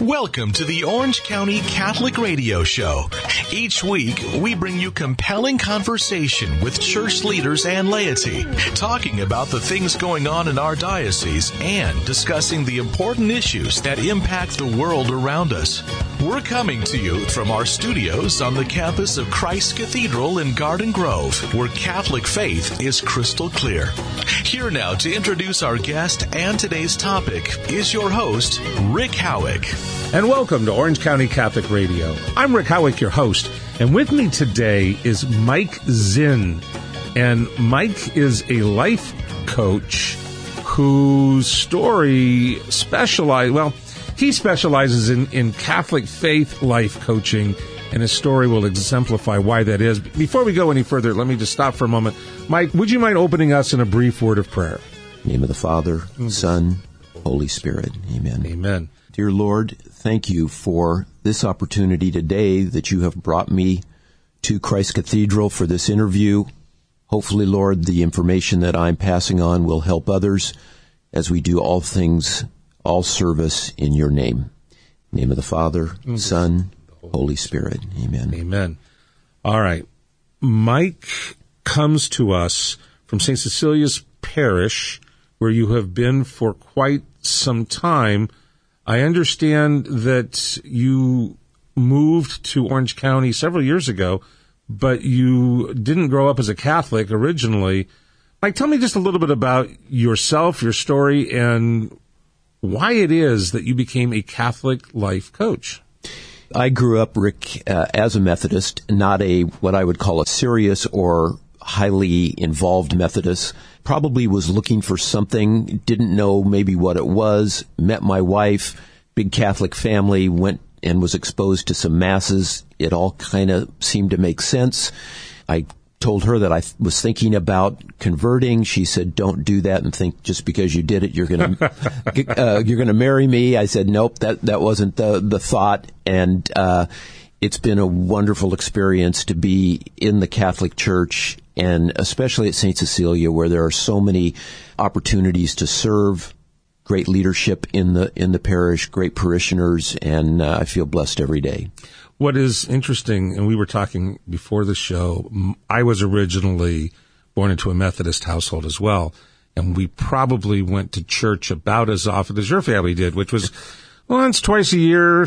Welcome to the Orange County Catholic Radio Show. Each week, we bring you compelling conversation with church leaders and laity, talking about the things going on in our diocese and discussing the important issues that impact the world around us. We're coming to you from our studios on the campus of Christ Cathedral in Garden Grove, where Catholic faith is crystal clear. Here now to introduce our guest and today's topic is your host, Rick Howick. And welcome to Orange County Catholic Radio. I'm Rick Howick, your host, and with me today is Mike Zinn. And Mike is a life coach whose story he specializes in Catholic faith life coaching, and his story will exemplify why that is. Before we go any further, let me just stop for a moment. Mike, would you mind opening us in a brief word of prayer? In the name of the Father, Son, Holy Spirit. Amen. Amen. Dear Lord, thank you for this opportunity today that you have brought me to Christ Cathedral for this interview. Hopefully, Lord, the information that I'm passing on will help others as we do all things, all service in your name. In the name of the Father, Son, Holy Spirit. Amen. Amen. All right. Mike comes to us from St. Cecilia's Parish, where you have been for quite some time. I understand that you moved to Orange County several years ago, but you didn't grow up as a Catholic originally. Mike, tell me just a little bit about yourself, your story, and why it is that you became a Catholic life coach. I grew up, Rick, as a Methodist, not what I would call a serious or highly involved Methodist. Probably was looking for something, didn't know maybe what it was, met my wife, big Catholic family, went and was exposed to some masses. It all kind of seemed to make sense. I told her that I was thinking about converting. She said, "Don't do that and think just because you did it, you're going to marry me." I said, "Nope, that wasn't the thought." And it's been a wonderful experience to be in the Catholic Church, and especially at St. Cecilia, where there are so many opportunities to serve. Great leadership in the parish, great parishioners, and I feel blessed every day. What is interesting, and we were talking before the show, I was originally born into a Methodist household as well, and we probably went to church about as often as your family did, which was once, twice a year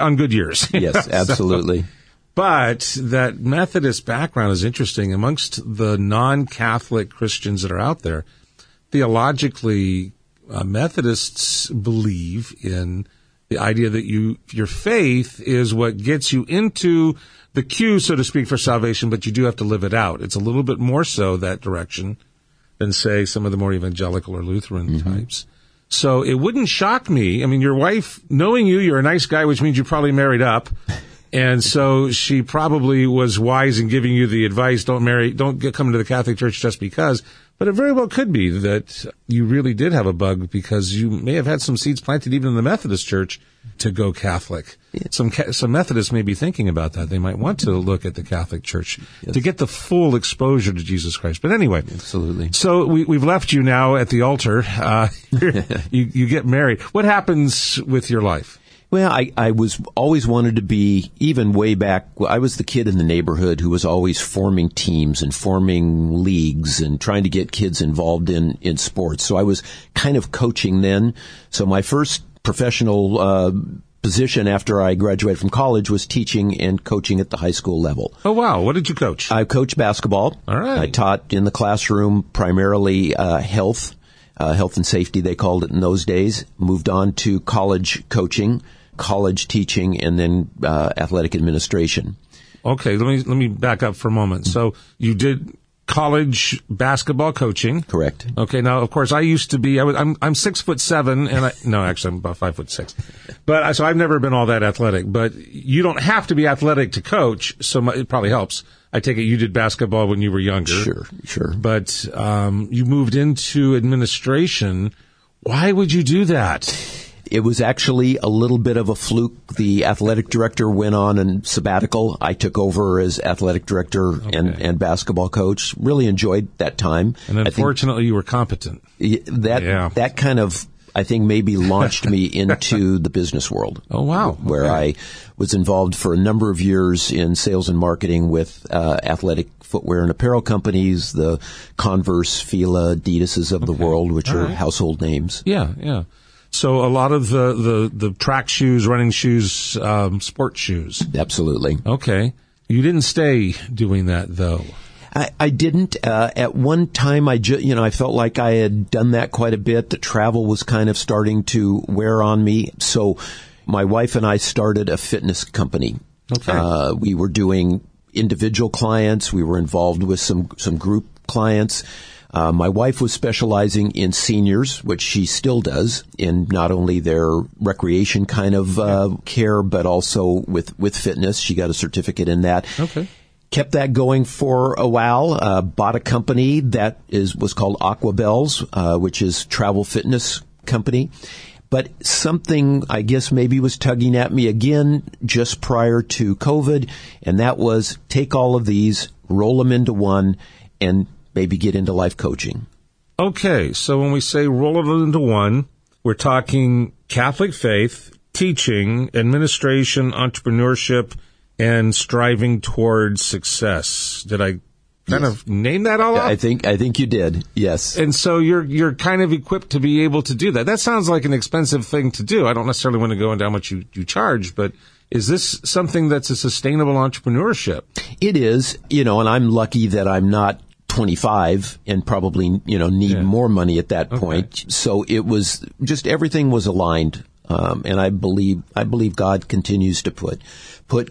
on good years. Yes, absolutely. So, but that Methodist background is interesting. Amongst the non-Catholic Christians that are out there, theologically, Methodists believe in the idea that your faith is what gets you into the queue, so to speak, for salvation, but you do have to live it out. It's a little bit more so that direction than, say, some of the more evangelical or Lutheran types. So it wouldn't shock me. I mean, your wife, knowing you're a nice guy, which means you probably married up. And so she probably was wise in giving you the advice, don't come into the Catholic Church just because. But it very well could be that you really did have a bug, because you may have had some seeds planted even in the Methodist Church to go Catholic. Some Methodists may be thinking about that. They might want to look at the Catholic Church to get the full exposure to Jesus Christ. But anyway. Absolutely. So we've left you now at the altar. You get married. What happens with your life? Well, I was always wanted to be, even way back, I was the kid in the neighborhood who was always forming teams and forming leagues and trying to get kids involved in sports. So I was kind of coaching then. So my first professional position after I graduated from college was teaching and coaching at the high school level. Oh, wow. What did you coach? I coached basketball. All right. I taught in the classroom primarily health and safety, they called it in those days. Moved on to college coaching, college teaching, and then athletic administration. Okay, let me back up for a moment. So you did college basketball coaching, correct? Okay, now of course I'm 6'7", and I'm about 5'6", but so I've never been all that athletic. But you don't have to be athletic to coach, so it probably helps. I take it you did basketball when you were younger. Sure. But you moved into administration. Why would you do that? It was actually a little bit of a fluke. The athletic director went on a sabbatical. I took over as athletic director and basketball coach. Really enjoyed that time. And unfortunately, you were competent. That kind of I think maybe launched me into the business world. Oh, wow. Where I was involved for a number of years in sales and marketing with athletic footwear and apparel companies, the Converse, Fila, Adidas's of the world, which are household names. Yeah, yeah. So a lot of the track shoes, running shoes, sport shoes. Absolutely. Okay. You didn't stay doing that, though. I didn't. At one time, I felt like I had done that quite a bit. The travel was kind of starting to wear on me. So my wife and I started a fitness company. Okay. We were doing individual clients. We were involved with some group clients. My wife was specializing in seniors, which she still does, in not only their recreation kind of care, but also with fitness. She got a certificate in that. Okay. Kept that going for a while, bought a company that was called Aqua Bells, which is travel fitness company. But something, I guess, maybe was tugging at me again just prior to COVID, and that was take all of these, roll them into one, and maybe get into life coaching. Okay, so when we say roll it into one, we're talking Catholic faith, teaching, administration, entrepreneurship, and striving towards success. Did I kind of name that all up? I think you did, yes. And so you're kind of equipped to be able to do that. That sounds like an expensive thing to do. I don't necessarily want to go into how much you charge, but is this something that's a sustainable entrepreneurship? It is, and I'm lucky that I'm not 25 and probably, need more money at that point. So it was just everything was aligned. And I believe God continues to put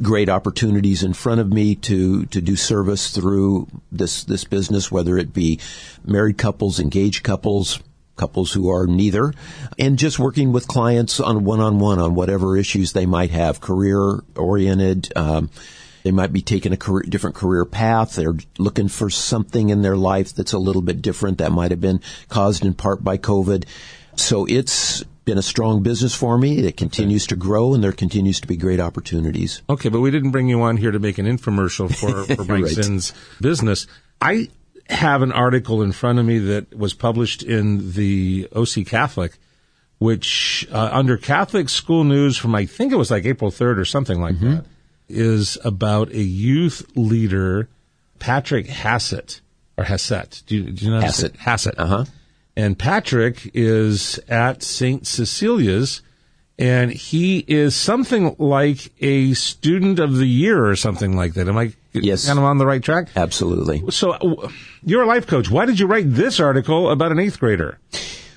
great opportunities in front of me to do service through this business, whether it be married couples, engaged couples who are neither, and just working with clients on one-on-one on whatever issues they might have, career-oriented. They might be taking different career path. They're looking for something in their life that's a little bit different that might have been caused in part by COVID. So it's been a strong business for me. It continues to grow, and there continues to be great opportunities. Okay, but we didn't bring you on here to make an infomercial for Mike Zinn's business. I have an article in front of me that was published in the OC Catholic, which under Catholic School News from, I think it was like April 3rd or something like that, is about a youth leader, Patrick Hassett, or Hassett. Do you know Hassett? Hassett. Uh-huh. And Patrick is at St. Cecilia's, and he is something like a student of the year or something like that. Am I kind of on the right track? Absolutely. So you're a life coach. Why did you write this article about an eighth grader?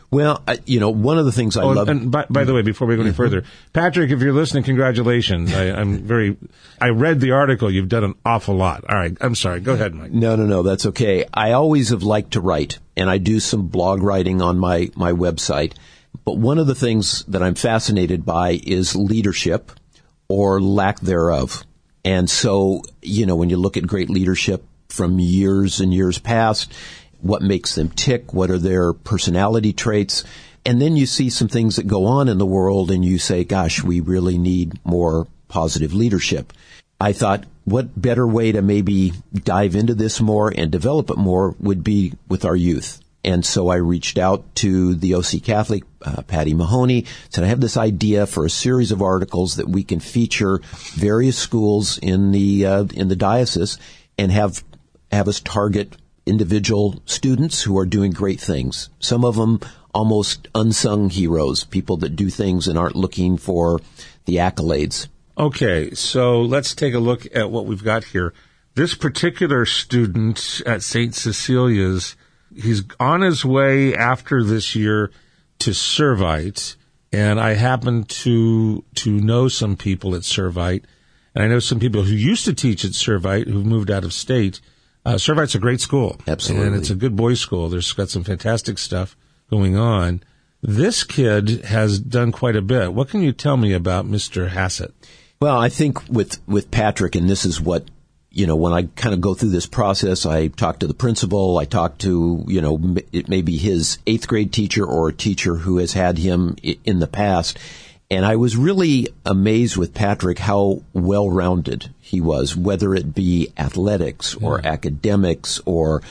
Well, one of the things I love... And by the way, before we go any further, Patrick, if you're listening, congratulations. I read the article. You've done an awful lot. All right. I'm sorry. Go ahead, Mike. No. That's okay. I always have liked to write, and I do some blog writing on my website. But one of the things that I'm fascinated by is leadership or lack thereof. And so, when you look at great leadership from years and years past... What makes them tick? What are their personality traits? And then you see some things that go on in the world and you say, gosh, we really need more positive leadership. I thought what better way to maybe dive into this more and develop it more would be with our youth. And so I reached out to the OC Catholic, Patty Mahoney, said, I have this idea for a series of articles that we can feature various schools in the diocese and have us target individual students who are doing great things. Some of them almost unsung heroes, people that do things and aren't looking for the accolades. Okay, so let's take a look at what we've got here. This particular student at St. Cecilia's, he's on his way after this year to Servite, and I happen to know some people at Servite, and I know some people who used to teach at Servite who've moved out of state. Servite's a great school. Absolutely. And it's a good boys' school. There's got some fantastic stuff going on. This kid has done quite a bit. What can you tell me about Mr. Hassett? Well, I think with Patrick, and this is what, when I kind of go through this process, I talk to the principal, I talk to, it may be his eighth grade teacher or a teacher who has had him in the past. And I was really amazed with Patrick how well-rounded he was, whether it be athletics or academics or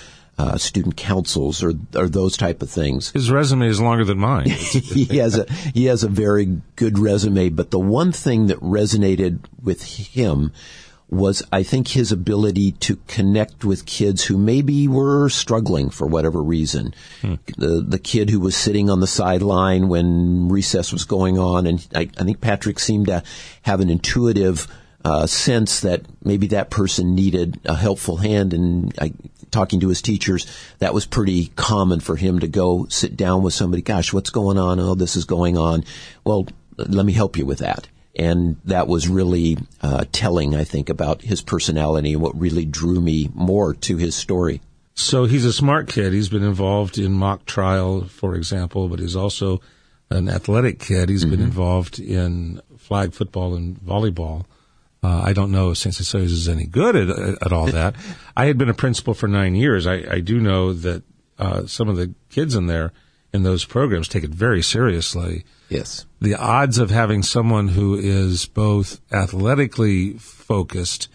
student councils or those type of things. His resume is longer than mine. He has a very good resume, but the one thing that resonated with him was, I think, his ability to connect with kids who maybe were struggling for whatever reason. Hmm. The kid who was sitting on the sideline when recess was going on, and I think Patrick seemed to have an intuitive sense that maybe that person needed a helpful hand, and talking to his teachers, that was pretty common for him to go sit down with somebody. Gosh, what's going on? Oh, this is going on. Well, let me help you with that. And that was really telling, I think, about his personality and what really drew me more to his story. So he's a smart kid. He's been involved in mock trial, for example, but he's also an athletic kid. He's been involved in flag football and volleyball. I don't know if St. Cecilia's is any good at all that. I had been a principal for 9 years. I do know that some of the kids in those programs take it very seriously. Yes. The odds of having someone who is both athletically focused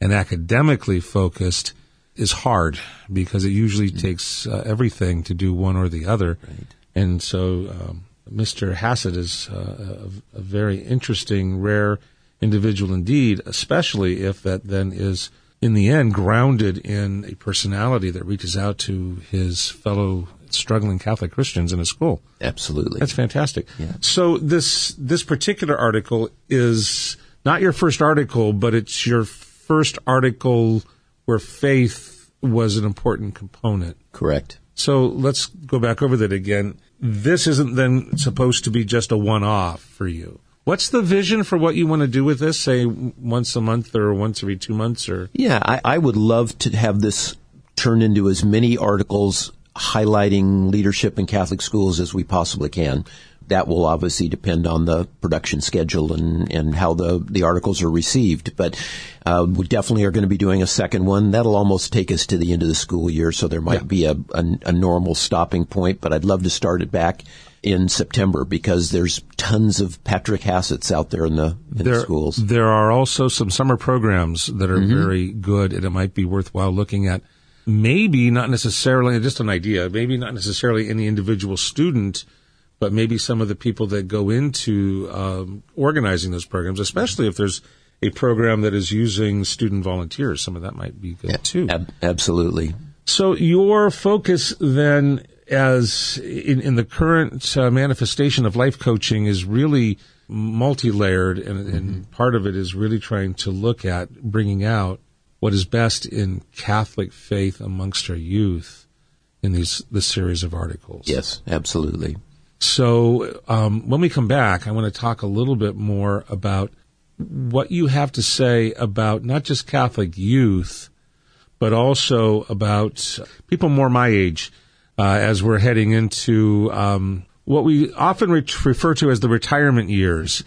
and academically focused is hard, because it usually takes everything to do one or the other. Right. And so Mr. Hassett is a very interesting, rare individual indeed, especially if that then is, in the end, grounded in a personality that reaches out to his fellow struggling Catholic Christians in a school. Absolutely. That's fantastic. Yeah. So this particular article is not your first article, but it's your first article where faith was an important component. Correct. So let's go back over that again. This isn't then supposed to be just a one-off for you. What's the vision for what you want to do with this, say once a month or once every 2 months? Or? Yeah, I would love to have this turn into as many articles highlighting leadership in Catholic schools as we possibly can. That will obviously depend on the production schedule and how the articles are received. But we definitely are going to be doing a second one. That'll almost take us to the end of the school year, so there might be a normal stopping point. But I'd love to start it back in September, because there's tons of Patrick Hassett's out there in the schools. There are also some summer programs that are very good, and it might be worthwhile looking at. Maybe not necessarily, just an idea, maybe not necessarily any individual student, but maybe some of the people that go into organizing those programs, especially if there's a program that is using student volunteers. Some of that might be good, too. Absolutely. So your focus then, as in the current manifestation of life coaching, is really multi-layered, and part of it is really trying to look at bringing out what is best in Catholic faith amongst our youth in this series of articles. Yes, absolutely. So when we come back, I want to talk a little bit more about what you have to say about not just Catholic youth, but also about people more my age, as we're heading into what we often refer to as the retirement years.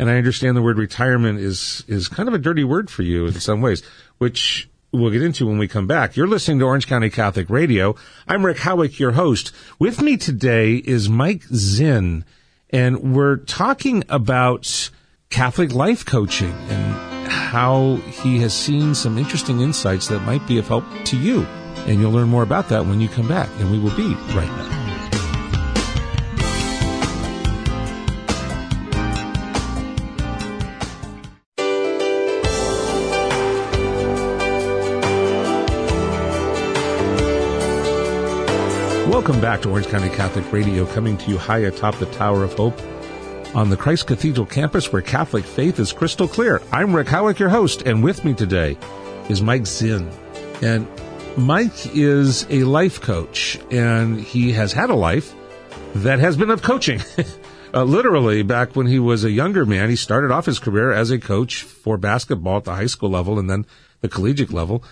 And I understand the word retirement is kind of a dirty word for you in some ways, which we'll get into when we come back. You're listening to Orange County Catholic Radio. I'm Rick Howick, your host. With me today is Mike Zinn, and we're talking about Catholic life coaching and how he has seen some interesting insights that might be of help to you. And you'll learn more about that when you come back, and we will be right back. Welcome back to Orange County Catholic Radio, coming to you high atop the Tower of Hope on the Christ Cathedral campus, where Catholic faith is crystal clear. I'm Rick Howick, your host, and with me today is Mike Zinn. And Mike is a life coach, and he has had a life that has been of coaching. Literally, back when he was a younger man, he started off his career as a coach for basketball at the high school level and then the collegiate level,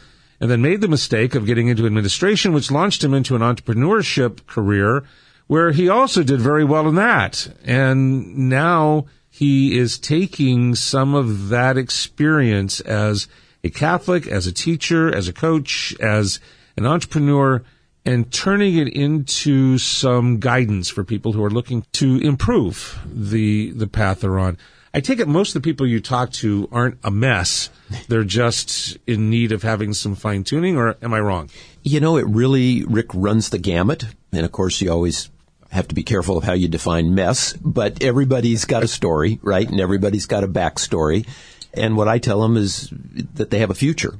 and then made the mistake of getting into administration, which launched him into an entrepreneurship career, where he also did very well in that. And now he is taking some of that experience as a Catholic, as a teacher, as a coach, as an entrepreneur, and turning it into some guidance for people who are looking to improve the path they're on. I take it most of the people you talk to aren't a mess. They're just in need of having some fine-tuning, or am I wrong? You know, it really, Rick, runs the gamut. And, of course, you always have to be careful of how you define mess. But everybody's got a story, right? And everybody's got a backstory. And what I tell them is that they have a future.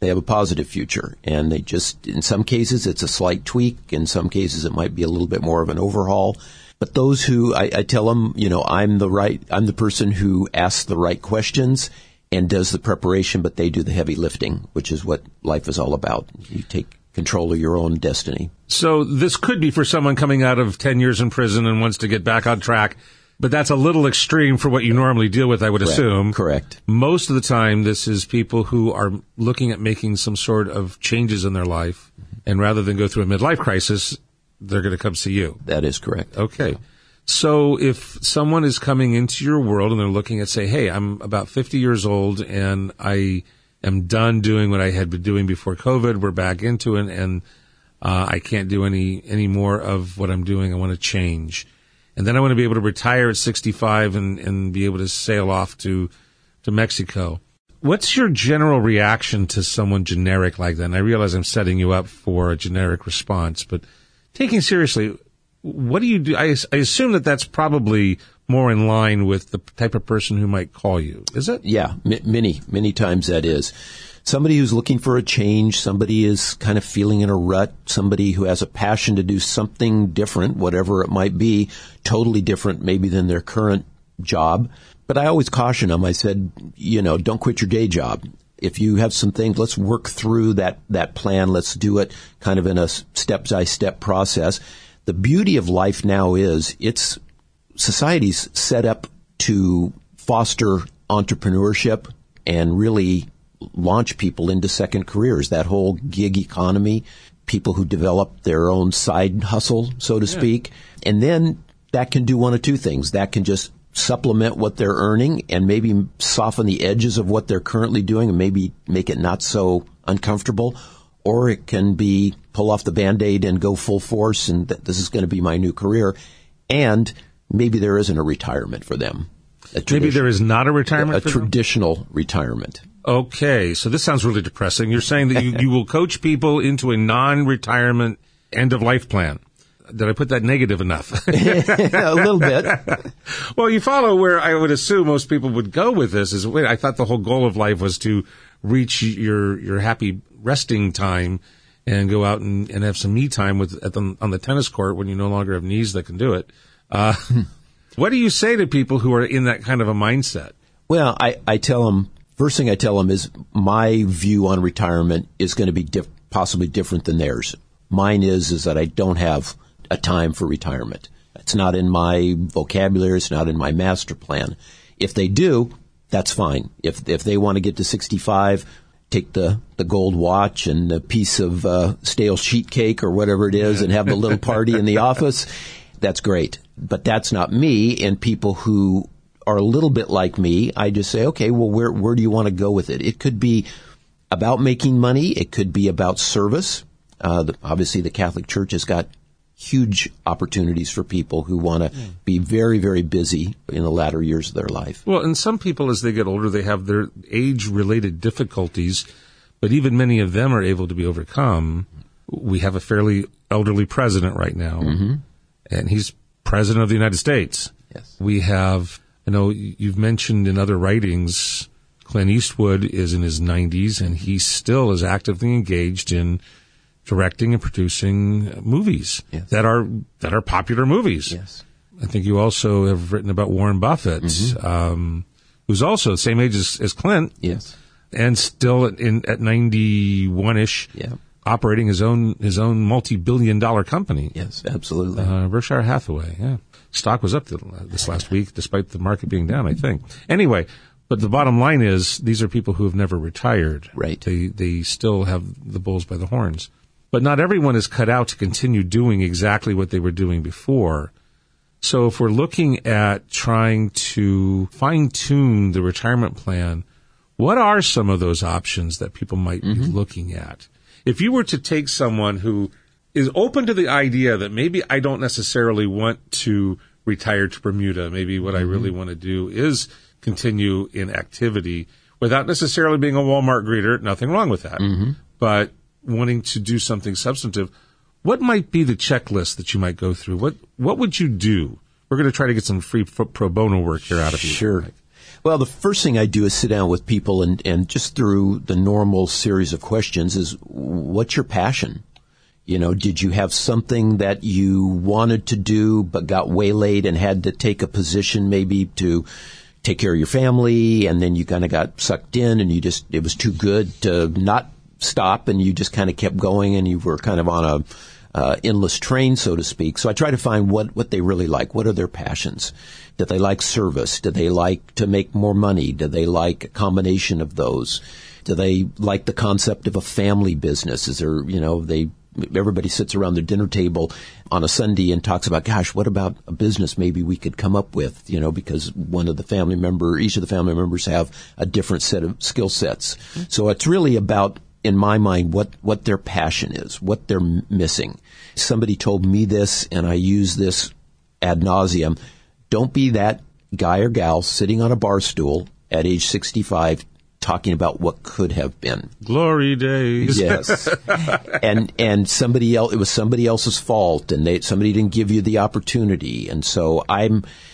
They have a positive future. And they just, in some cases, it's a slight tweak. In some cases, it might be a little bit more of an overhaul. But those who, I tell them, you know, I'm the person who asks the right questions and does the preparation, but they do the heavy lifting, which is what life is all about. You take control of your own destiny. So this could be for someone coming out of 10 years in prison and wants to get back on track, but that's a little extreme for what you normally deal with, I would assume. Correct. Most of the time, this is people who are looking at making some sort of changes in their life, and rather than go through a midlife crisis, they're going to come see you. That is correct. Okay. Yeah. So if someone is coming into your world and they're looking at, say, hey, I'm about 50 years old and I am done doing what I had been doing before COVID. We're back into it, and I can't do any more of what I'm doing. I want to change. And then I want to be able to retire at 65 and be able to sail off to Mexico. What's your general reaction to someone generic like that? And I realize I'm setting you up for a generic response, but taking seriously, what do you do? I assume that that's probably more in line with the type of person who might call you, is it? Yeah, many times that is. Somebody who's looking for a change, somebody is kind of feeling in a rut, somebody who has a passion to do something different, whatever it might be, totally different maybe than their current job. But I always caution them. I said, you know, don't quit your day job. If you have some things, let's work through that plan. Let's do it kind of in a step-by-step process. The beauty of life now is society's set up to foster entrepreneurship and really launch people into second careers. That whole gig economy, people who develop their own side hustle, so to speak. And then that can do one of two things. That can just supplement what they're earning and maybe soften the edges of what they're currently doing and maybe make it not so uncomfortable, or it can be pull off the Band-Aid and go full force and this is going to be my new career. And maybe there isn't a retirement for them. Maybe there is not a retirement for them? A traditional retirement. Okay, so this sounds really depressing. You're saying that you will coach people into a non-retirement end-of-life plan. Did I put that negative enough? A little bit. Well, you follow where I would assume most people would go with this is, wait, I thought the whole goal of life was to reach your happy resting time and go out and have some me time on the tennis court when you no longer have knees that can do it. What do you say to people who are in that kind of a mindset? Well, first thing I tell them is my view on retirement is going to be possibly different than theirs. Mine is that I don't have a time for retirement. It's not in my vocabulary. It's not in my master plan. If they do, that's fine. If they want to get to 65, take the gold watch and the piece of stale sheet cake or whatever it is and have the little party in the office, that's great. But that's not me. And people who are a little bit like me, I just say, okay, well, where do you want to go with it? It could be about making money. It could be about service. Obviously, the Catholic Church has got huge opportunities for people who want to be very, very busy in the latter years of their life. Well, and some people, as they get older, they have their age-related difficulties, but even many of them are able to be overcome. We have a fairly elderly president right now, and he's president of the United States. Yes. We have, I know you've mentioned in other writings, Clint Eastwood is in his 90s, and he still is actively engaged in directing and producing movies that are popular movies. Yes. I think you also have written about Warren Buffett, who's also the same age as Clint. Yes. And still at 91-ish, operating his own multi-billion-dollar company. Yes, absolutely. Berkshire Hathaway, Stock was up this last week, despite the market being down, I think. Anyway, but the bottom line is these are people who have never retired. Right. They still have the bulls by the horns. But not everyone is cut out to continue doing exactly what they were doing before. So if we're looking at trying to fine-tune the retirement plan, what are some of those options that people might be looking at? If you were to take someone who is open to the idea that maybe I don't necessarily want to retire to Bermuda. Maybe what I really want to do is continue in activity without necessarily being a Walmart greeter. Nothing wrong with that. Mm-hmm. But wanting to do something substantive, what might be the checklist that you might go through? What would you do? We're going to try to get some free pro bono work here out of you. Sure. Mike. Well, the first thing I do is sit down with people and just through the normal series of questions is, what's your passion? You know, did you have something that you wanted to do but got waylaid and had to take a position maybe to take care of your family, and then you kind of got sucked in and you just, it was too good to not stop, and you just kind of kept going and you were kind of on a endless train, so to speak. So I try to find what they really like. What are their passions? Do they like service? Do they like to make more money? Do they like a combination of those? Do they like the concept of a family business? Is there, you know, everybody sits around their dinner table on a Sunday and talks about, gosh, what about a business maybe we could come up with, you know, because each of the family members have a different set of skill sets. Mm-hmm. So it's really about, in my mind, what their passion is, what they're missing. Somebody told me this, and I use this ad nauseum. Don't be that guy or gal sitting on a bar stool at age 65 talking about what could have been. Glory days. Yes. And somebody else, it was somebody else's fault, and somebody didn't give you the opportunity. And so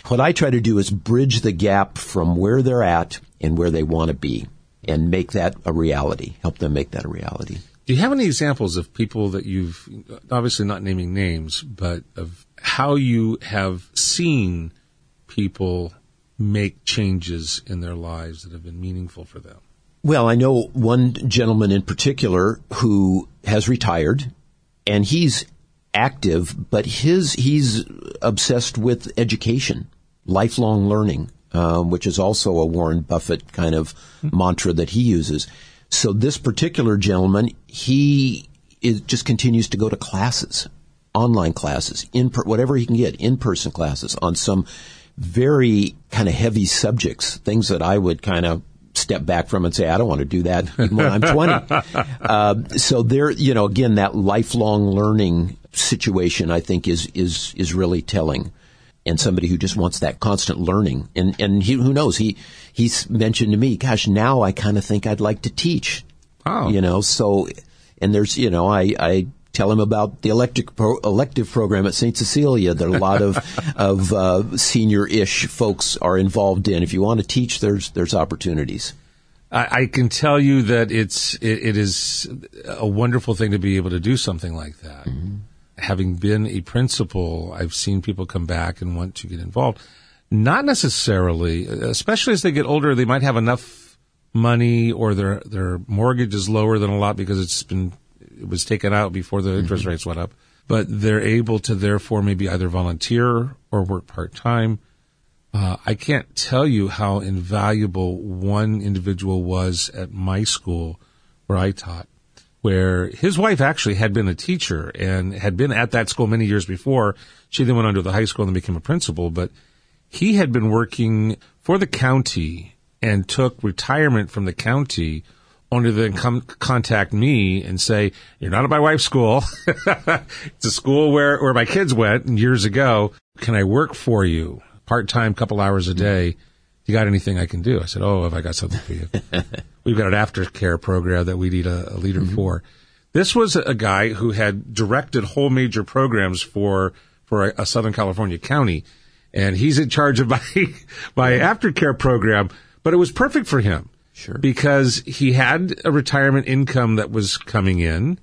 what I try to do is bridge the gap from where they're at and where they want to be, and make that a reality, help them make that a reality. Do you have any examples of people that you've, obviously not naming names, but of how you have seen people make changes in their lives that have been meaningful for them? Well, I know one gentleman in particular who has retired, and he's active, but he's obsessed with education, lifelong learning. Which is also a Warren Buffett kind of mantra that he uses. So this particular gentleman, just continues to go to classes, online classes, whatever he can get, in-person classes on some very kind of heavy subjects, things that I would kind of step back from and say, I don't want to do that even when I'm 20. So there, you know, again, that lifelong learning situation, I think, is really telling. And somebody who just wants that constant learning. And he, who knows, he's mentioned to me, gosh, now I kind of think I'd like to teach. Oh. You know, so, and there's, you know, I tell him about the elective program at St. Cecilia that a lot of senior-ish folks are involved in. If you want to teach, there's opportunities. I can tell you that it is a wonderful thing to be able to do something like that. Mm-hmm. Having been a principal, I've seen people come back and want to get involved. Not necessarily, especially as they get older, they might have enough money, or their mortgage is lower than a lot because it was taken out before the interest rates went up. But they're able to therefore maybe either volunteer or work part-time. I can't tell you how invaluable one individual was at my school where I taught, where his wife actually had been a teacher and had been at that school many years before. She then went on to the high school and became a principal, but he had been working for the county and took retirement from the county only to then contact me and say, you're not at my wife's school. It's a school where my kids went years ago. Can I work for you part-time, couple hours a day? You got anything I can do? I said, oh, have I got something for you? We've got an aftercare program that we need a leader for. This was a guy who had directed whole major programs for a Southern California county, and he's in charge of my aftercare program. But it was perfect for him, sure, because he had a retirement income that was coming in.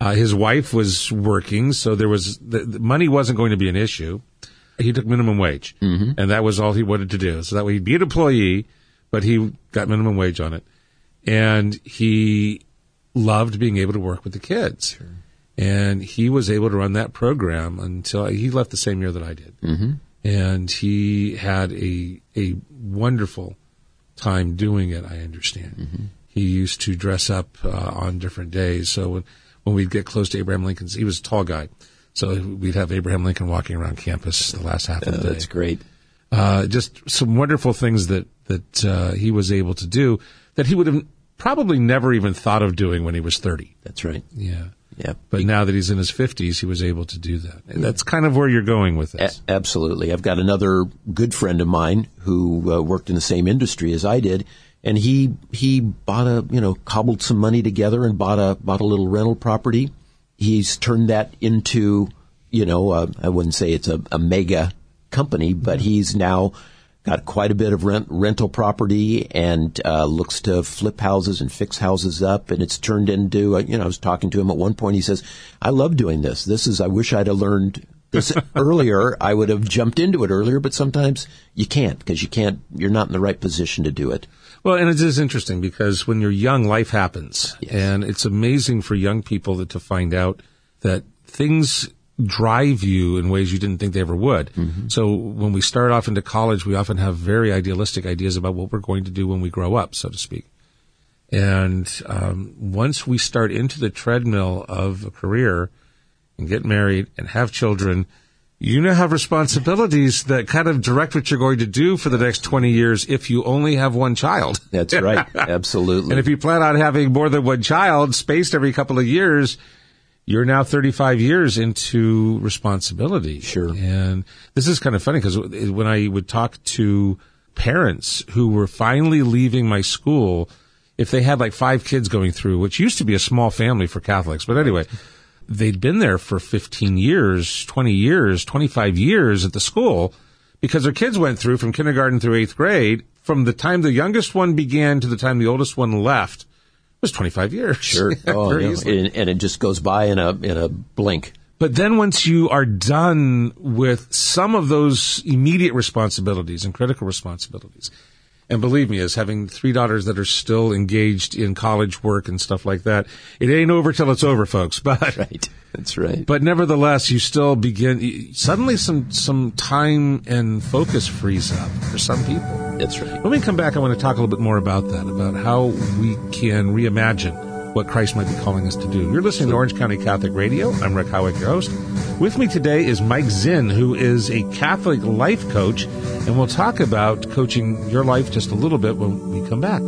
His wife was working, so there was the money wasn't going to be an issue. He took minimum wage, and that was all he wanted to do. So that way he'd be an employee, but he got minimum wage on it. And he loved being able to work with the kids. Sure. And he was able to run that program until he left the same year that I did. Mm-hmm. And he had a wonderful time doing it, I understand. Mm-hmm. He used to dress up on different days. So when we'd get close to Abraham Lincoln's, he was a tall guy. So we'd have Abraham Lincoln walking around campus the last half of the day. That's great. Just some wonderful things that he was able to do that he would have probably never even thought of doing when he was 30. That's right. Yeah. Yep. But now that he's in his 50s, he was able to do that. And that's kind of where you're going with this. Absolutely. I've got another good friend of mine who worked in the same industry as I did, and he bought a, you know, cobbled some money together and bought a little rental property. He's turned that into, you know, I wouldn't say it's a mega company, but he's now got quite a bit of rental property and looks to flip houses and fix houses up. And it's turned into, I was talking to him at one point. He says, I love doing this. I wish I'd have learned this earlier. I would have jumped into it earlier, but sometimes you can't because you're not in the right position to do it. Well, and it is interesting because when you're young, life happens. Yes. And it's amazing for young people to find out that things drive you in ways you didn't think they ever would. Mm-hmm. So when we start off into college, we often have very idealistic ideas about what we're going to do when we grow up, so to speak. And once we start into the treadmill of a career and get married and have children, you now have responsibilities that kind of direct what you're going to do for the next 20 years if you only have one child. That's right. Absolutely. And if you plan on having more than one child spaced every couple of years, you're now 35 years into responsibility. Sure. And this is kind of funny because when I would talk to parents who were finally leaving my school, if they had like 5 kids going through, which used to be a small family for Catholics, but anyway, they'd been there for 15 years, 20 years, 25 years at the school because their kids went through from kindergarten through 8th grade. From the time the youngest one began to the time the oldest one left, it was 25 years. Sure. Oh, no. And it just goes by in a blink. But then once you are done with some of those immediate responsibilities and critical responsibilities, and believe me, as having 3 daughters that are still engaged in college work and stuff like that, it ain't over till it's over, folks. But right. That's right. But nevertheless, you still begin, suddenly some time and focus frees up for some people. That's right. When we come back, I want to talk a little bit more about that, about how we can reimagine what Christ might be calling us to do. You're listening to Orange County Catholic Radio. I'm Rick Howick, your host. With me today is Mike Zinn, who is a Catholic life coach, and we'll talk about coaching your life just a little bit when we come back.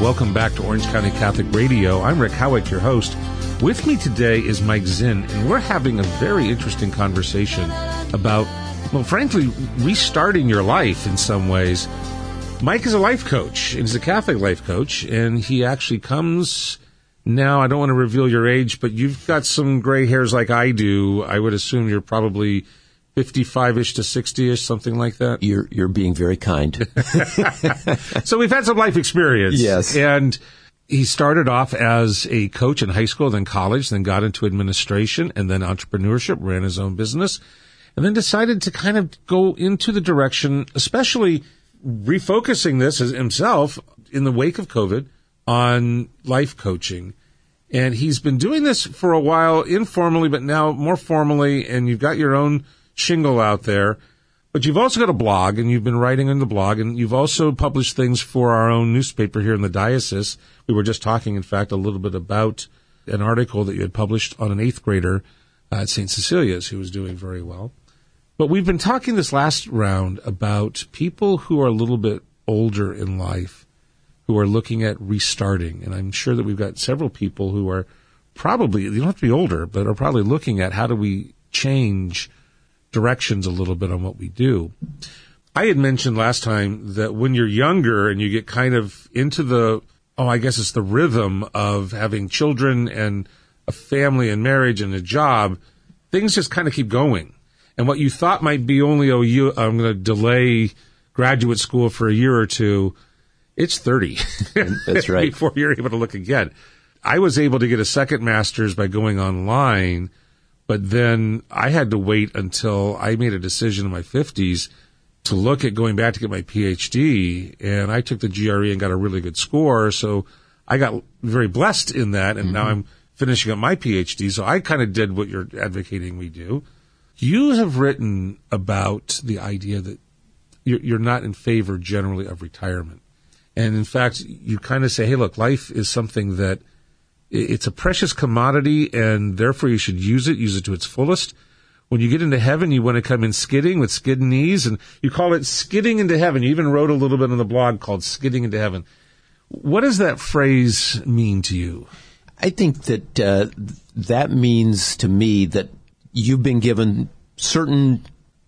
Welcome back to Orange County Catholic Radio. I'm Rick Howick, your host. With me today is Mike Zinn, and we're having a very interesting conversation about, well, frankly, restarting your life in some ways. Mike is a life coach, and he's a Catholic life coach, and he actually comes now. I don't want to reveal your age, but you've got some gray hairs like I do. I would assume you're probably 55-ish to 60-ish, something like that. You're being very kind. So we've had some life experience. Yes. And he started off as a coach in high school, then college, then got into administration, and then entrepreneurship, ran his own business, and then decided to kind of go into the direction, especially refocusing this as himself in the wake of COVID on life coaching. And he's been doing this for a while informally, but now more formally, and you've got your own shingle out there, but you've also got a blog, and you've been writing on the blog, and you've also published things for our own newspaper here in the diocese. We were just talking, in fact, a little bit about an article that you had published on an 8th grader at St. Cecilia's who was doing very well. But we've been talking this last round about people who are a little bit older in life who are looking at restarting, and I'm sure that we've got several people who are probably, you don't have to be older, but are probably looking at how do we change directions a little bit on what we do. I had mentioned last time that when you're younger and you get kind of into the, I guess it's the rhythm of having children and a family and marriage and a job, things just kind of keep going. And what you thought might be only, I'm going to delay graduate school for a year or two, it's 30. That's right. Before you're able to look again. I was able to get a second master's by going online, but then I had to wait until I made a decision in my 50s to look at going back to get my PhD. And I took the GRE and got a really good score. So I got very blessed in that. And now I'm finishing up my PhD. So I kind of did what you're advocating we do. You have written about the idea that you're not in favor generally of retirement. And in fact, you kind of say, hey, look, life is something that it's a precious commodity, and therefore you should use it to its fullest. When you get into heaven, you want to come in skidding with skid knees, and you call it skidding into heaven. You even wrote a little bit on the blog called Skidding into Heaven. What does that phrase mean to you? I think that that means to me that you've been given certain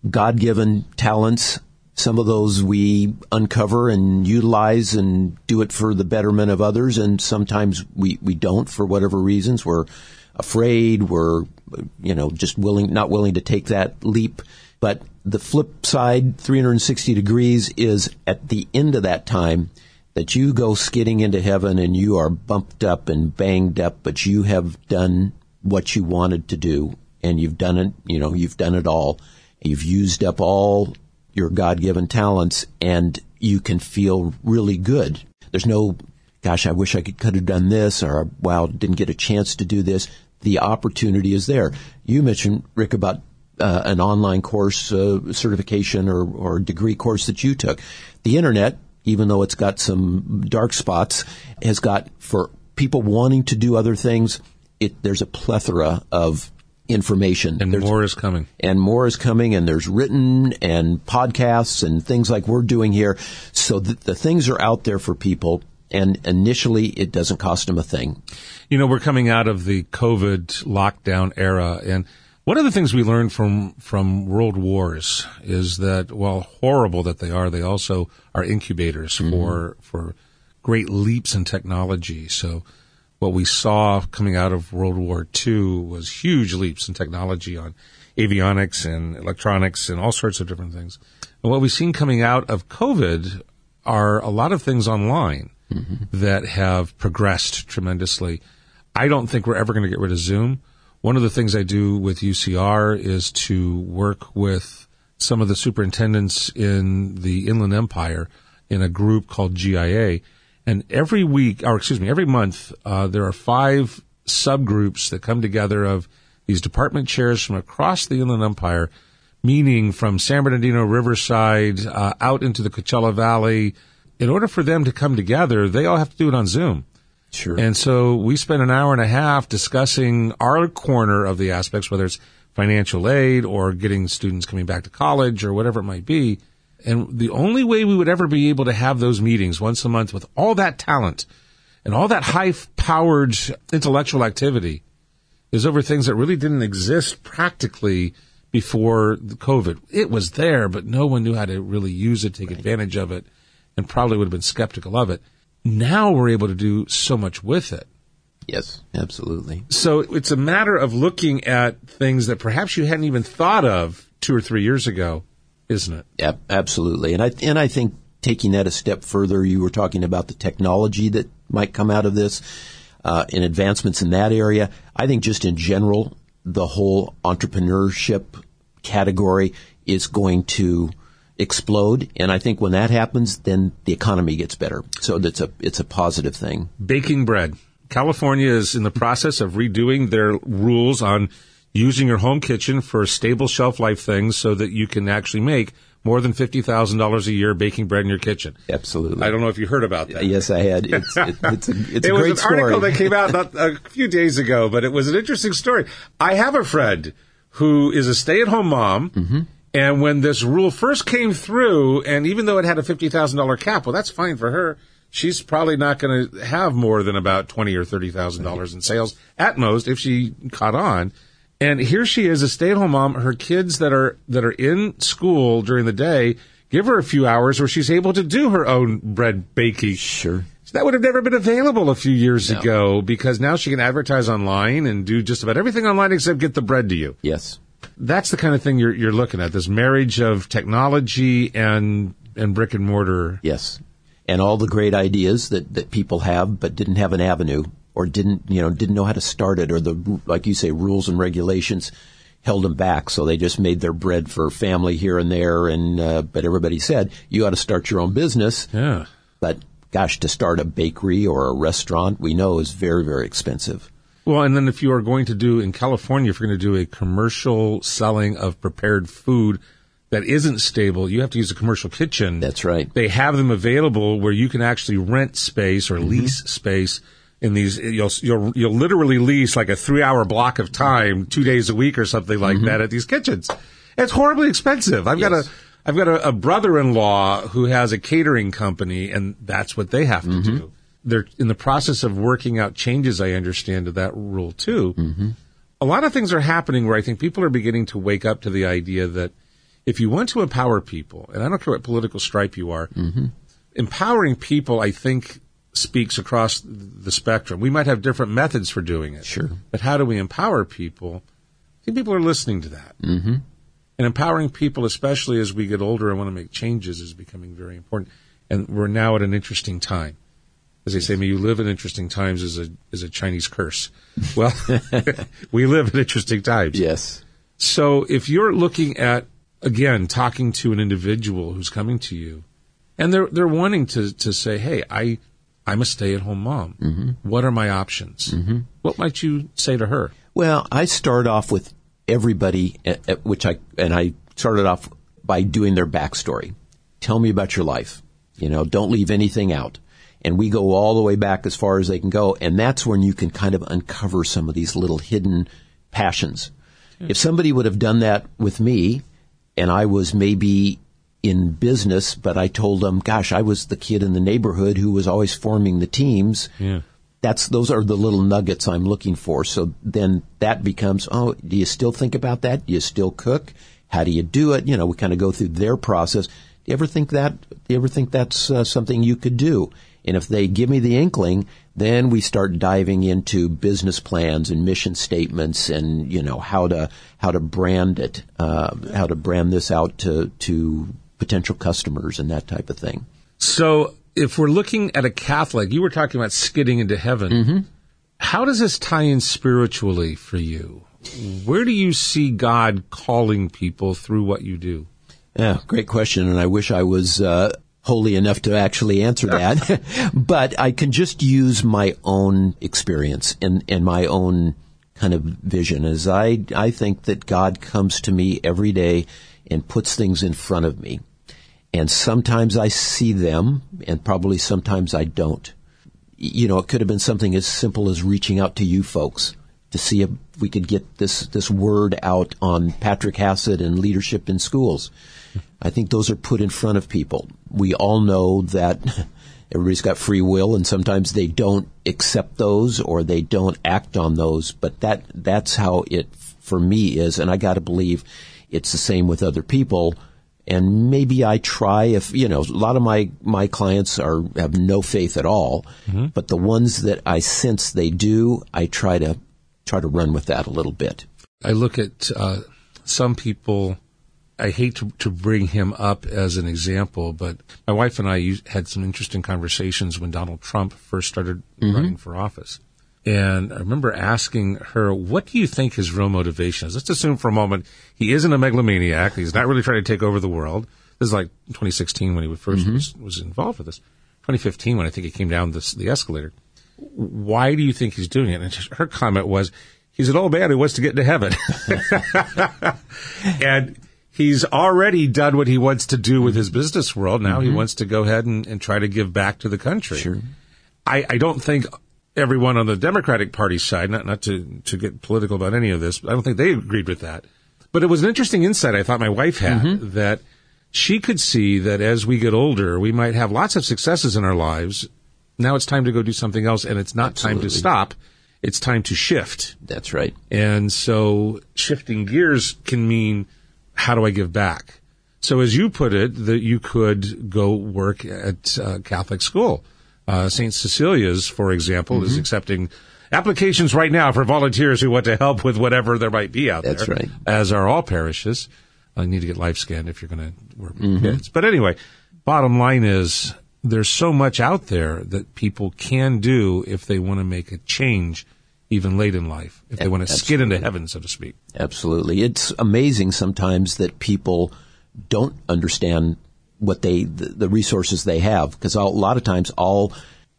God-given talents. Some of those we uncover and utilize and do it for the betterment of others, and sometimes we don't for whatever reasons. We're afraid, we're, you know, just not willing to take that leap. But the flip side, 360 degrees, is at the end of that time that you go skidding into heaven and you are bumped up and banged up, but you have done what you wanted to do, and you've done it, you know, you've done it all. You've used up all your God-given talents, and you can feel really good. There's no, gosh, I wish I could have done this, or wow, didn't get a chance to do this. The opportunity is there. You mentioned, Rick, about an online course, certification or degree course that you took. The internet, even though it's got some dark spots, has got, for people wanting to do other things, there's a plethora of information. And more is coming. And more is coming, and there's written and podcasts and things like we're doing here. So the things are out there for people, and initially it doesn't cost them a thing. You know, we're coming out of the COVID lockdown era, and one of the things we learned from world wars is that, while horrible that they are, they also are incubators for great leaps in technology. So what we saw coming out of World War II was huge leaps in technology on avionics and electronics and all sorts of different things. And what we've seen coming out of COVID are a lot of things online that have progressed tremendously. I don't think we're ever going to get rid of Zoom. One of the things I do with UCR is to work with some of the superintendents in the Inland Empire in a group called GIA. And every month, there are 5 subgroups that come together of these department chairs from across the Inland Empire, meaning from San Bernardino, Riverside, out into the Coachella Valley. In order for them to come together, they all have to do it on Zoom. Sure. And so we spent an hour and a half discussing our corner of the aspects, whether it's financial aid or getting students coming back to college or whatever it might be. And the only way we would ever be able to have those meetings once a month with all that talent and all that high-powered intellectual activity is over things that really didn't exist practically before COVID. It was there, but no one knew how to really use it, take advantage of it, and probably would have been skeptical of it. Now we're able to do so much with it. Yes, absolutely. So it's a matter of looking at things that perhaps you hadn't even thought of 2 or 3 years ago, isn't it? Yeah, absolutely. And I think taking that a step further, you were talking about the technology that might come out of this, and advancements in that area. I think just in general, the whole entrepreneurship category is going to explode. And I think when that happens, then the economy gets better. So it's a positive thing. Baking bread. California is in the process of redoing their rules on using your home kitchen for stable shelf life things so that you can actually make more than $50,000 a year baking bread in your kitchen. Absolutely. I don't know if you heard about that. Yes, I had. It's a great story. It was an article that came out not a few days ago, but it was an interesting story. I have a friend who is a stay-at-home mom, and when this rule first came through, and even though it had a $50,000 cap, well, that's fine for her. She's probably not going to have more than about $20,000 or $30,000 in sales at most if she caught on. And here she is, a stay-at-home mom. Her kids that are in school during the day give her a few hours where she's able to do her own bread baking. Sure. So that would have never been available a few years ago, because now she can advertise online and do just about everything online except get the bread to you. Yes. That's the kind of thing you're looking at, this marriage of technology and brick and mortar. Yes. And all the great ideas that people have but didn't have an avenue, or didn't know how to start it, or, the, like you say, rules and regulations held them back. So they just made their bread for family here and there. And but everybody said, you ought to start your own business. Yeah. But, gosh, to start a bakery or a restaurant, we know, is very, very expensive. Well, and then if you are going to do, in California, if you're going to do a commercial selling of prepared food that isn't stable, you have to use a commercial kitchen. That's right. They have them available where you can actually rent space or lease space in these, you'll literally lease like a 3-hour block of time 2 days a week or something like mm-hmm. that at these kitchens. It's horribly expensive. I've got a brother-in-law who has a catering company, and that's what they have to mm-hmm. do. They're in the process of working out changes, I understand, to that rule too. Mm-hmm. A lot of things are happening where I think people are beginning to wake up to the idea that if you want to empower people, and I don't care what political stripe you are, mm-hmm. empowering people, I think, speaks across the spectrum. We might have different methods for doing it. Sure. But how do we empower people? I think people are listening to that. Mm-hmm. And empowering people, especially as we get older and want to make changes, is becoming very important. And we're now at an interesting time. As they say, may you live in interesting times is a Chinese curse. Well, we live in interesting times. Yes. So if you're looking at, again, talking to an individual who's coming to you, and they're wanting to say, hey, I'm a stay-at-home mom. Mm-hmm. What are my options? Mm-hmm. What might you say to her? Well, I start off with everybody, I started off by doing their backstory. Tell me about your life. Don't leave anything out. And we go all the way back as far as they can go. And that's when you can kind of uncover some of these little hidden passions. If somebody would have done that with me, and I was maybe in business, but I told them, gosh, I was the kid in the neighborhood who was always forming the teams. Yeah. Those are the little nuggets I'm looking for. So then that becomes, oh, do you still think about that? Do you still cook? How do you do it? We kind of go through their process. Do you ever think that's something you could do? And if they give me the inkling, then we start diving into business plans and mission statements, and how to brand it, how to brand this out to potential customers and that type of thing. So, if we're looking at a Catholic, you were talking about skidding into heaven. Mm-hmm. How does this tie in spiritually for you? Where do you see God calling people through what you do? Yeah, great question, and I wish I was holy enough to actually answer that. But I can just use my own experience and my own kind of vision. As I think that God comes to me every day and puts things in front of me. And sometimes I see them, and probably sometimes I don't. It could have been something as simple as reaching out to you folks to see if we could get this word out on Patrick Hassett and leadership in schools. I think those are put in front of people. We all know that everybody's got free will, and sometimes they don't accept those or they don't act on those, but that's how it, for me, is, and I got to believe it's the same with other people. And maybe I try if, a lot of my clients have no faith at all, mm-hmm. but the ones that I sense they do, I try to run with that a little bit. I look at some people. I hate to bring him up as an example, but my wife and I had some interesting conversations when Donald Trump first started mm-hmm. running for office. And I remember asking her, what do you think his real motivation is? Let's assume for a moment he isn't a megalomaniac. He's not really trying to take over the world. This is like 2016 when he first mm-hmm. was involved with this. 2015 when I think he came down the escalator. Why do you think he's doing it? And her comment was, he's an old man who wants to get into heaven. And he's already done what he wants to do with his business world. Now mm-hmm. he wants to go ahead and try to give back to the country. Sure. I don't think everyone on the Democratic Party side, not to get political about any of this, but I don't think they agreed with that. But it was an interesting insight I thought my wife had, mm-hmm. that she could see that as we get older, we might have lots of successes in our lives. Now it's time to go do something else, and it's not Absolutely. Time to stop. It's time to shift. That's right. And so shifting gears can mean, how do I give back? So as you put it, that you could go work at Catholic school. St. Cecilia's, for example, mm-hmm. is accepting applications right now for volunteers who want to help with whatever there might be out That's there. That's right. As are all parishes. I need to get life scanned if you're going to work with mm-hmm. kids. But anyway, bottom line is there's so much out there that people can do if they want to make a change, even late in life, if they want to skid into heaven, so to speak. Absolutely. It's amazing sometimes that people don't understand what the resources they have, because a lot of times I'll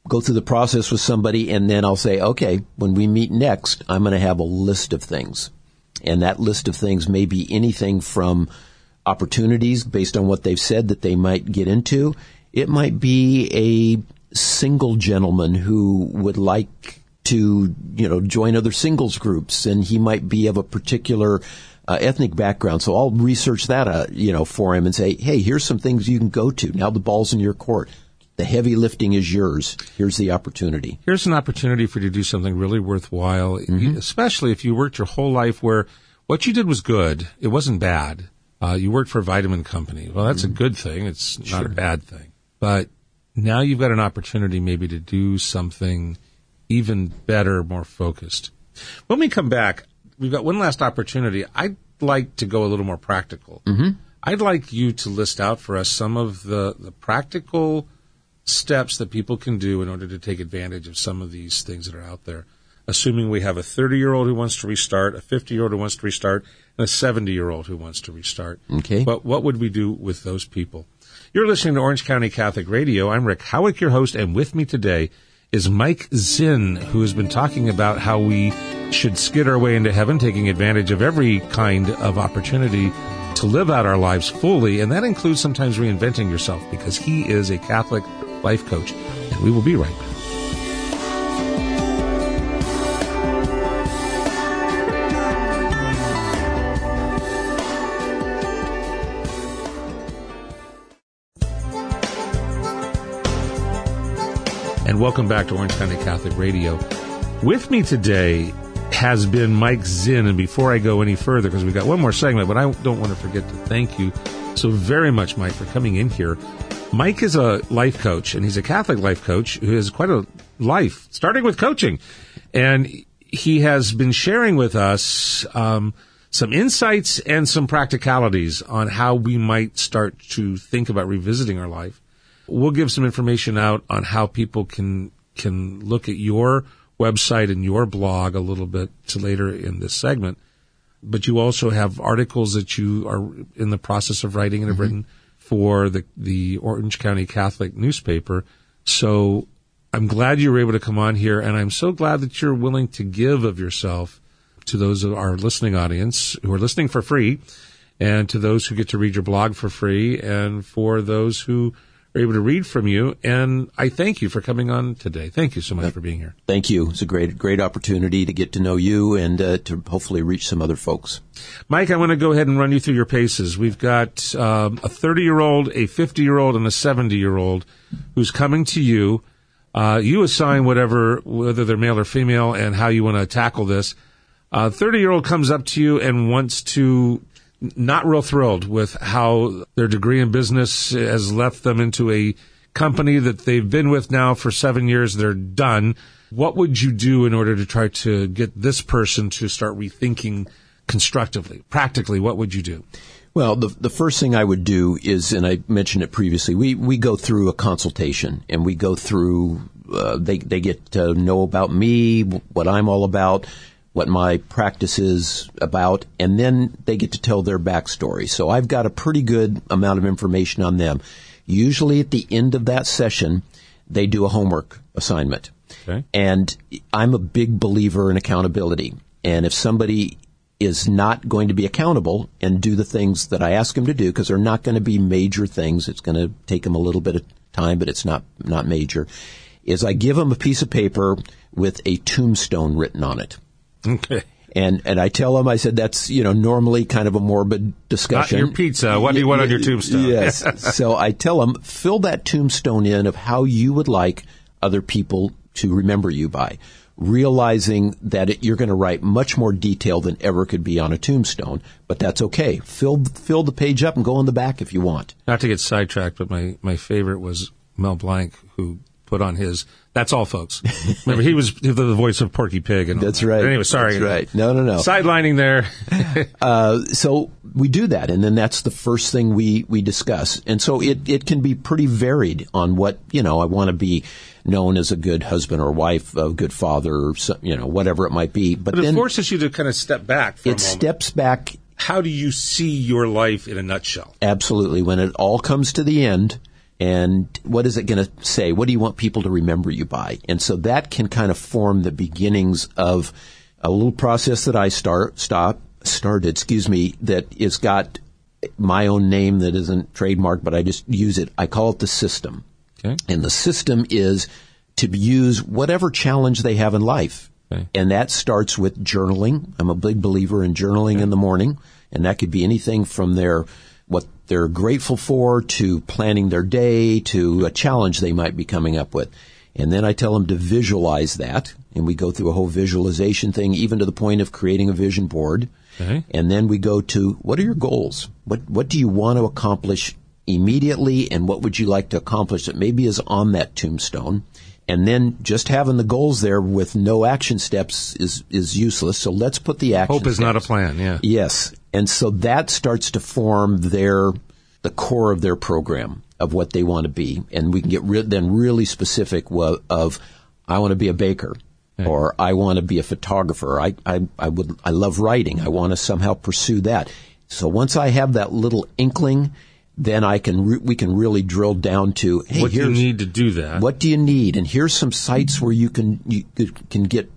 go through the process with somebody and then I'll say, okay, when we meet next, I'm going to have a list of things. And that list of things may be anything from opportunities based on what they've said that they might get into. It might be single gentleman who would like to, you know, join other singles groups, and he might be of a particular ethnic background. So I'll research that, for him and say, hey, here's some things you can go to. Now the ball's in your court. The heavy lifting is yours. Here's the opportunity. Here's an opportunity for you to do something really worthwhile, mm-hmm. especially if you worked your whole life where what you did was good. It wasn't bad. You worked for a vitamin company. Well, that's mm-hmm. a good thing. It's not sure. a bad thing. But now you've got an opportunity maybe to do something even better, more focused. When we come back, we've got one last opportunity. I'd like to go a little more practical. Mm-hmm. I'd like you to list out for us some of the practical steps that people can do in order to take advantage of some of these things that are out there, assuming we have a 30-year-old who wants to restart, a 50-year-old who wants to restart, and a 70-year-old who wants to restart. Okay. But what would we do with those people? You're listening to Orange County Catholic Radio. I'm Rick Howick, your host, and with me today is Mike Zinn, who has been talking about how we should skid our way into heaven, taking advantage of every kind of opportunity to live out our lives fully, and that includes sometimes reinventing yourself, because he is a Catholic life coach, and we will be right back. And welcome back to Orange County Catholic Radio. With me today has been Mike Zinn, and before I go any further, because we've got one more segment, but I don't want to forget to thank you so very much, Mike, for coming in here. Mike is a life coach, and he's a Catholic life coach who has quite a life, starting with coaching. And he has been sharing with us some insights and some practicalities on how we might start to think about revisiting our life. We'll give some information out on how people can look at your website and your blog a little bit later in this segment. But you also have articles that you are in the process of writing and have mm-hmm. written for the Orange County Catholic newspaper. So I'm glad you were able to come on here, and I'm so glad that you're willing to give of yourself to those of our listening audience who are listening for free, and to those who get to read your blog for free, and for those who are able to read from you. And I thank you for coming on today. Thank you so much for being here. Thank you. It's a great opportunity to get to know you and to hopefully reach some other folks. Mike, I want to go ahead and run you through your paces. We've got a 30-year-old, a 50-year-old, and a 70-year-old who's coming to you. You assign whether they're male or female, and how you want to tackle this. A 30-year-old comes up to you and wants to, not real thrilled with how their degree in business has left them into a company that they've been with now for 7 years. They're done. What would you do in order to try to get this person to start rethinking constructively? Practically, what would you do? Well, the first thing I would do is, and I mentioned it previously, we go through a consultation, and we go through, they get to know about me, what I'm all about, what my practice is about, and then they get to tell their backstory. So I've got a pretty good amount of information on them. Usually at the end of that session, they do a homework assignment. Okay. And I'm a big believer in accountability. And if somebody is not going to be accountable and do the things that I ask them to do, because they're not going to be major things, it's going to take them a little bit of time, but it's not major, is I give them a piece of paper with a tombstone written on it. Okay. And I tell them, I said, that's, normally kind of a morbid discussion. Not your pizza. What do you want on your tombstone? Yes. So I tell them, fill that tombstone in of how you would like other people to remember you by, realizing that you're going to write much more detail than ever could be on a tombstone. But that's okay. Fill the page up and go in the back if you want. Not to get sidetracked, but my favorite was Mel Blanc, who put on his, that's all, folks. Remember, he was the voice of Porky Pig. And that's right. But anyway, sorry. That's right. No. Sidelining there. So we do that, and then that's the first thing we discuss. And so it can be pretty varied on what, I want to be known as a good husband or wife, a good father, or whatever it might be. But then it forces you to kind of step back for a moment. It steps back. How do you see your life in a nutshell? Absolutely. When it all comes to the end, and what is it going to say? What do you want people to remember you by? And so that can kind of form the beginnings of a little process that I started, that has got my own name that isn't trademarked, but I just use it. I call it the system. Okay. And the system is to use whatever challenge they have in life. Okay. And that starts with journaling. I'm a big believer in journaling in the morning. And that could be anything from their what they're grateful for to planning their day to a challenge they might be coming up with. And then I tell them to visualize that. And we go through a whole visualization thing, even to the point of creating a vision board. Okay. And then we go to, what are your goals? What do you want to accomplish immediately, and what would you like to accomplish that maybe is on that tombstone? And then just having the goals there with no action steps is useless. So let's put the action steps. Hope is not a plan, yeah. Yes. And so that starts to form the core of their program of what they want to be. And we can get then really specific of, I want to be a baker. Okay. Or I want to be a photographer. I love writing. I want to somehow pursue that. So once I have that little inkling, then I can we can really drill down to hey, what do you need to do that? What do you need? And here's some sites where you can get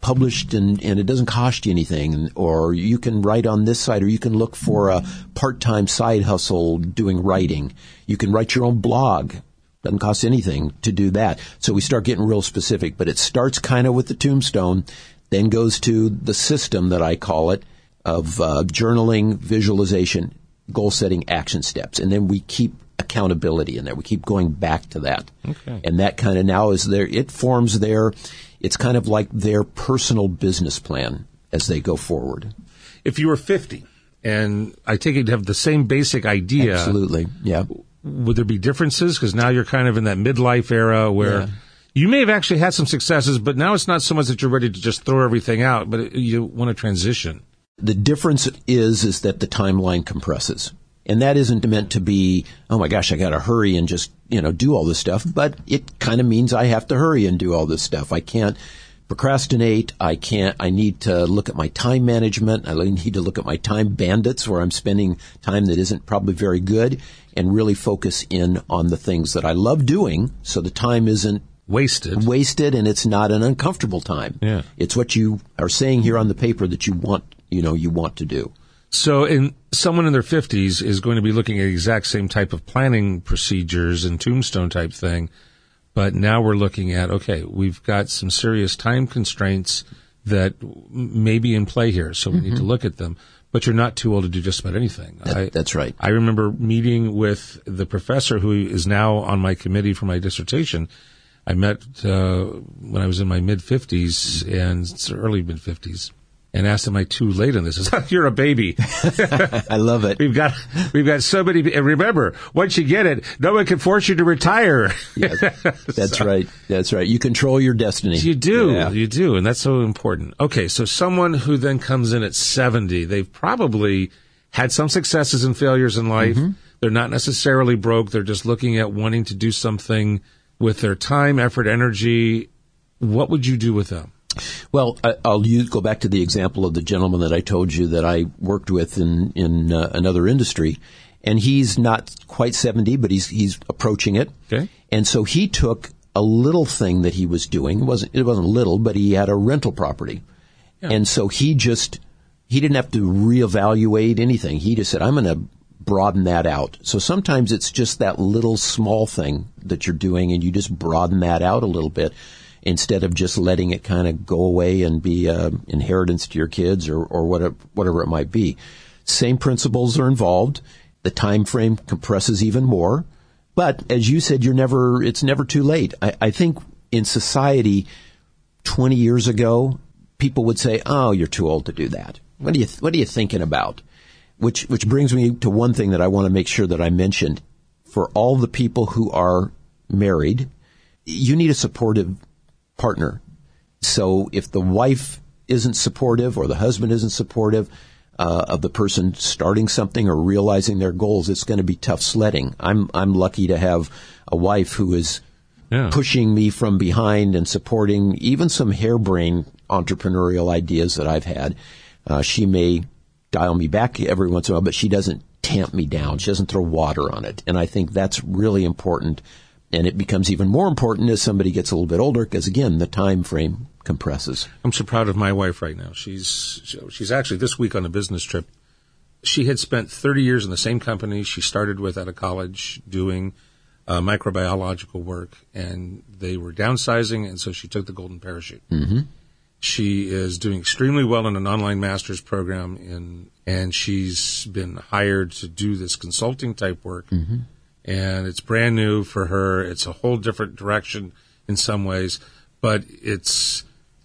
published and it doesn't cost you anything. Or you can write on this site, or you can look for a part-time side hustle doing writing. You can write your own blog. Doesn't cost anything to do that. So we start getting real specific, but it starts kind of with the tombstone, then goes to the system that I call it of journaling, visualization, goal setting, action steps. And then we keep accountability in there. We keep going back to that. Okay. And that kind of now is there. It forms their, it's kind of like their personal business plan as they go forward. If you were 50, and I take it you have the same basic idea. Absolutely, yeah. Would there be differences? Because now you're kind of in that midlife era where you may have actually had some successes, but now it's not so much that you're ready to just throw everything out, but you want to transition. The difference is that the timeline compresses. And that isn't meant to be, oh, my gosh, I got to hurry and just, do all this stuff. But it kind of means I have to hurry and do all this stuff. I can't procrastinate. I need to look at my time management. I need to look at my time bandits where I'm spending time that isn't probably very good and really focus in on the things that I love doing so the time isn't wasted and it's not an uncomfortable time. Yeah. It's what you are saying here on the paper that you want to do. So someone in their 50s is going to be looking at the exact same type of planning procedures and tombstone type thing. But now we're looking at, okay, we've got some serious time constraints that may be in play here, so we need to look at them. But you're not too old to do just about anything. That's right. I remember meeting with the professor who is now on my committee for my dissertation. I met when I was in my mid-50s and early mid-50s. And asked, am I too late on this? I said, you're a baby. I love it. We've got so many. And remember, once you get it, no one can force you to retire. Yes, that's right. That's right. You control your destiny. You do. Yeah. You do. And that's so important. Okay. So someone who then comes in at 70, they've probably had some successes and failures in life. Mm-hmm. They're not necessarily broke. They're just looking at wanting to do something with their time, effort, energy. What would you do with them? Well, I'll go back to the example of the gentleman that I told you that I worked with in another industry, and he's not quite 70, but he's approaching it. Okay. And so he took a little thing that he was doing. It wasn't little, but he had a rental property, and so he didn't have to reevaluate anything. He just said, "I'm going to broaden that out." So sometimes it's just that little small thing that you're doing, and you just broaden that out a little bit, instead of just letting it kind of go away and be inheritance to your kids or whatever it might be. Same principles are involved. The time frame compresses even more. But as you said, it's never too late. I think in society 20 years ago, people would say, oh, you're too old to do that. What are you thinking about? Which brings me to one thing that I want to make sure that I mentioned. For all the people who are married, you need a supportive partner. So if the wife isn't supportive or the husband isn't supportive of the person starting something or realizing their goals, it's going to be tough sledding. I'm lucky to have a wife who is pushing me from behind and supporting even some harebrained entrepreneurial ideas that I've had. She may dial me back every once in a while, but she doesn't tamp me down. She doesn't throw water on it. And I think that's really important. And it becomes even more important as somebody gets a little bit older because, again, the time frame compresses. I'm so proud of my wife right now. She's actually this week on a business trip. She had spent 30 years in the same company she started with out of college doing microbiological work, and they were downsizing, and so she took the golden parachute. Mm-hmm. She is doing extremely well in an online master's program, and she's been hired to do this consulting type work, mm-hmm. and it's brand new for her. It's a whole different direction in some ways, but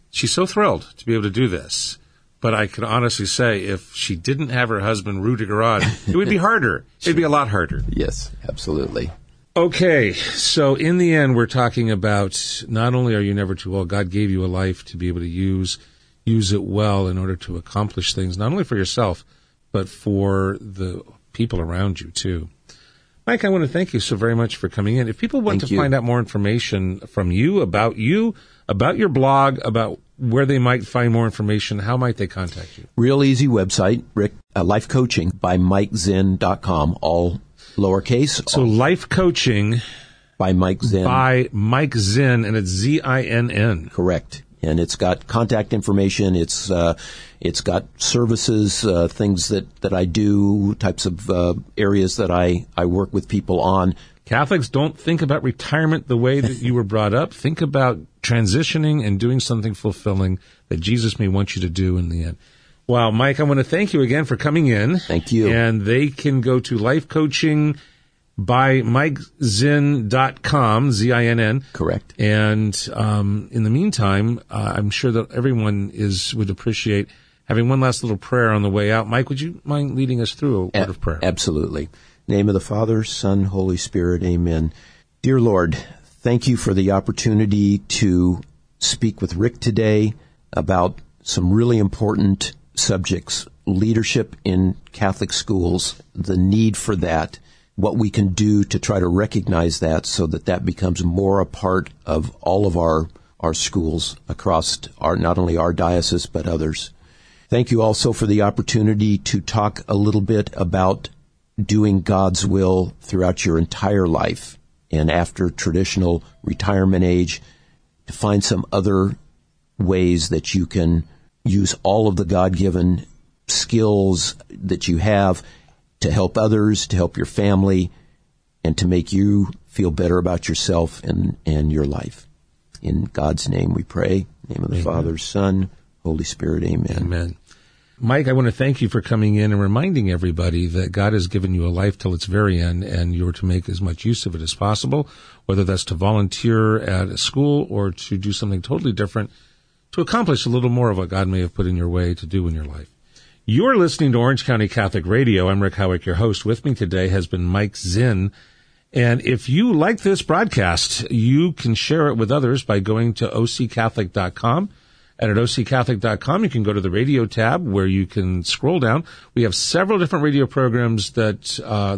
she's so thrilled to be able to do this. But I can honestly say, if she didn't have her husband Rudy Garage, it would be harder. Sure. It'd be a lot harder. Yes, absolutely. Okay, so in the end, we're talking about not only are you never too old, God gave you a life to be able to use it well in order to accomplish things, not only for yourself, but for the people around you, too. Mike, I want to thank you so very much for coming in. If people want to find out more information from you, about your blog, about where they might find more information, how might they contact you? Real easy website, Rick, Life Coaching by MikeZinn.com, all lowercase. So Life Coaching by Mike Zinn. By Mike Zinn, and it's Z-I-N-N. Correct. And it's got contact information. It's got services, things that I do, types of areas that I work with people on. Catholics, don't think about retirement the way that you were brought up. Think about transitioning and doing something fulfilling that Jesus may want you to do in the end. Wow, Mike, I want to thank you again for coming in. Thank you. And they can go to Life Coaching by MikeZinn.com, Z-I-N-N. Correct. And in the meantime, I'm sure that everyone would appreciate having one last little prayer on the way out. Mike, would you mind leading us through a word of prayer? Absolutely. Name of the Father, Son, Holy Spirit, amen. Dear Lord, thank you for the opportunity to speak with Rick today about some really important subjects: leadership in Catholic schools, the need for that, what we can do to try to recognize that so that that becomes more a part of all of our schools across not only our diocese, but others. Thank you also for the opportunity to talk a little bit about doing God's will throughout your entire life and after traditional retirement age, to find some other ways that you can use all of the God-given skills that you have to help others, to help your family, and to make you feel better about yourself and your life. In God's name we pray. In the name of the Father, Son, Holy Spirit, amen. Amen. Mike, I want to thank you for coming in and reminding everybody that God has given you a life till its very end, and you're to make as much use of it as possible, whether that's to volunteer at a school or to do something totally different to accomplish a little more of what God may have put in your way to do in your life. You're listening to Orange County Catholic Radio. I'm Rick Howick, your host. With me today has been Mike Zinn. And if you like this broadcast, you can share it with others by going to OCCatholic.com. And at OCCatholic.com, you can go to the radio tab where you can scroll down. We have several different radio programs that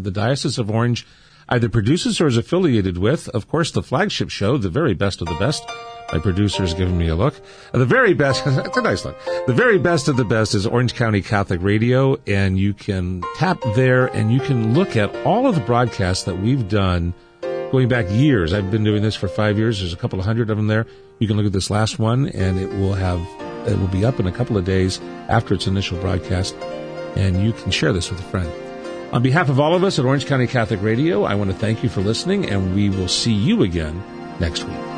the Diocese of Orange either produces or is affiliated with. Of course, the flagship show, The Very Best of the Best. My producer is giving me a look. The very best, it's a nice look. The Very Best of the Best is Orange County Catholic Radio, and you can tap there and you can look at all of the broadcasts that we've done going back years. I've been doing this for 5 years. There's a couple of hundred of them there. You can look at this last one, and it will be up in a couple of days after its initial broadcast, and you can share this with a friend. On behalf of all of us at Orange County Catholic Radio, I want to thank you for listening, and we will see you again next week.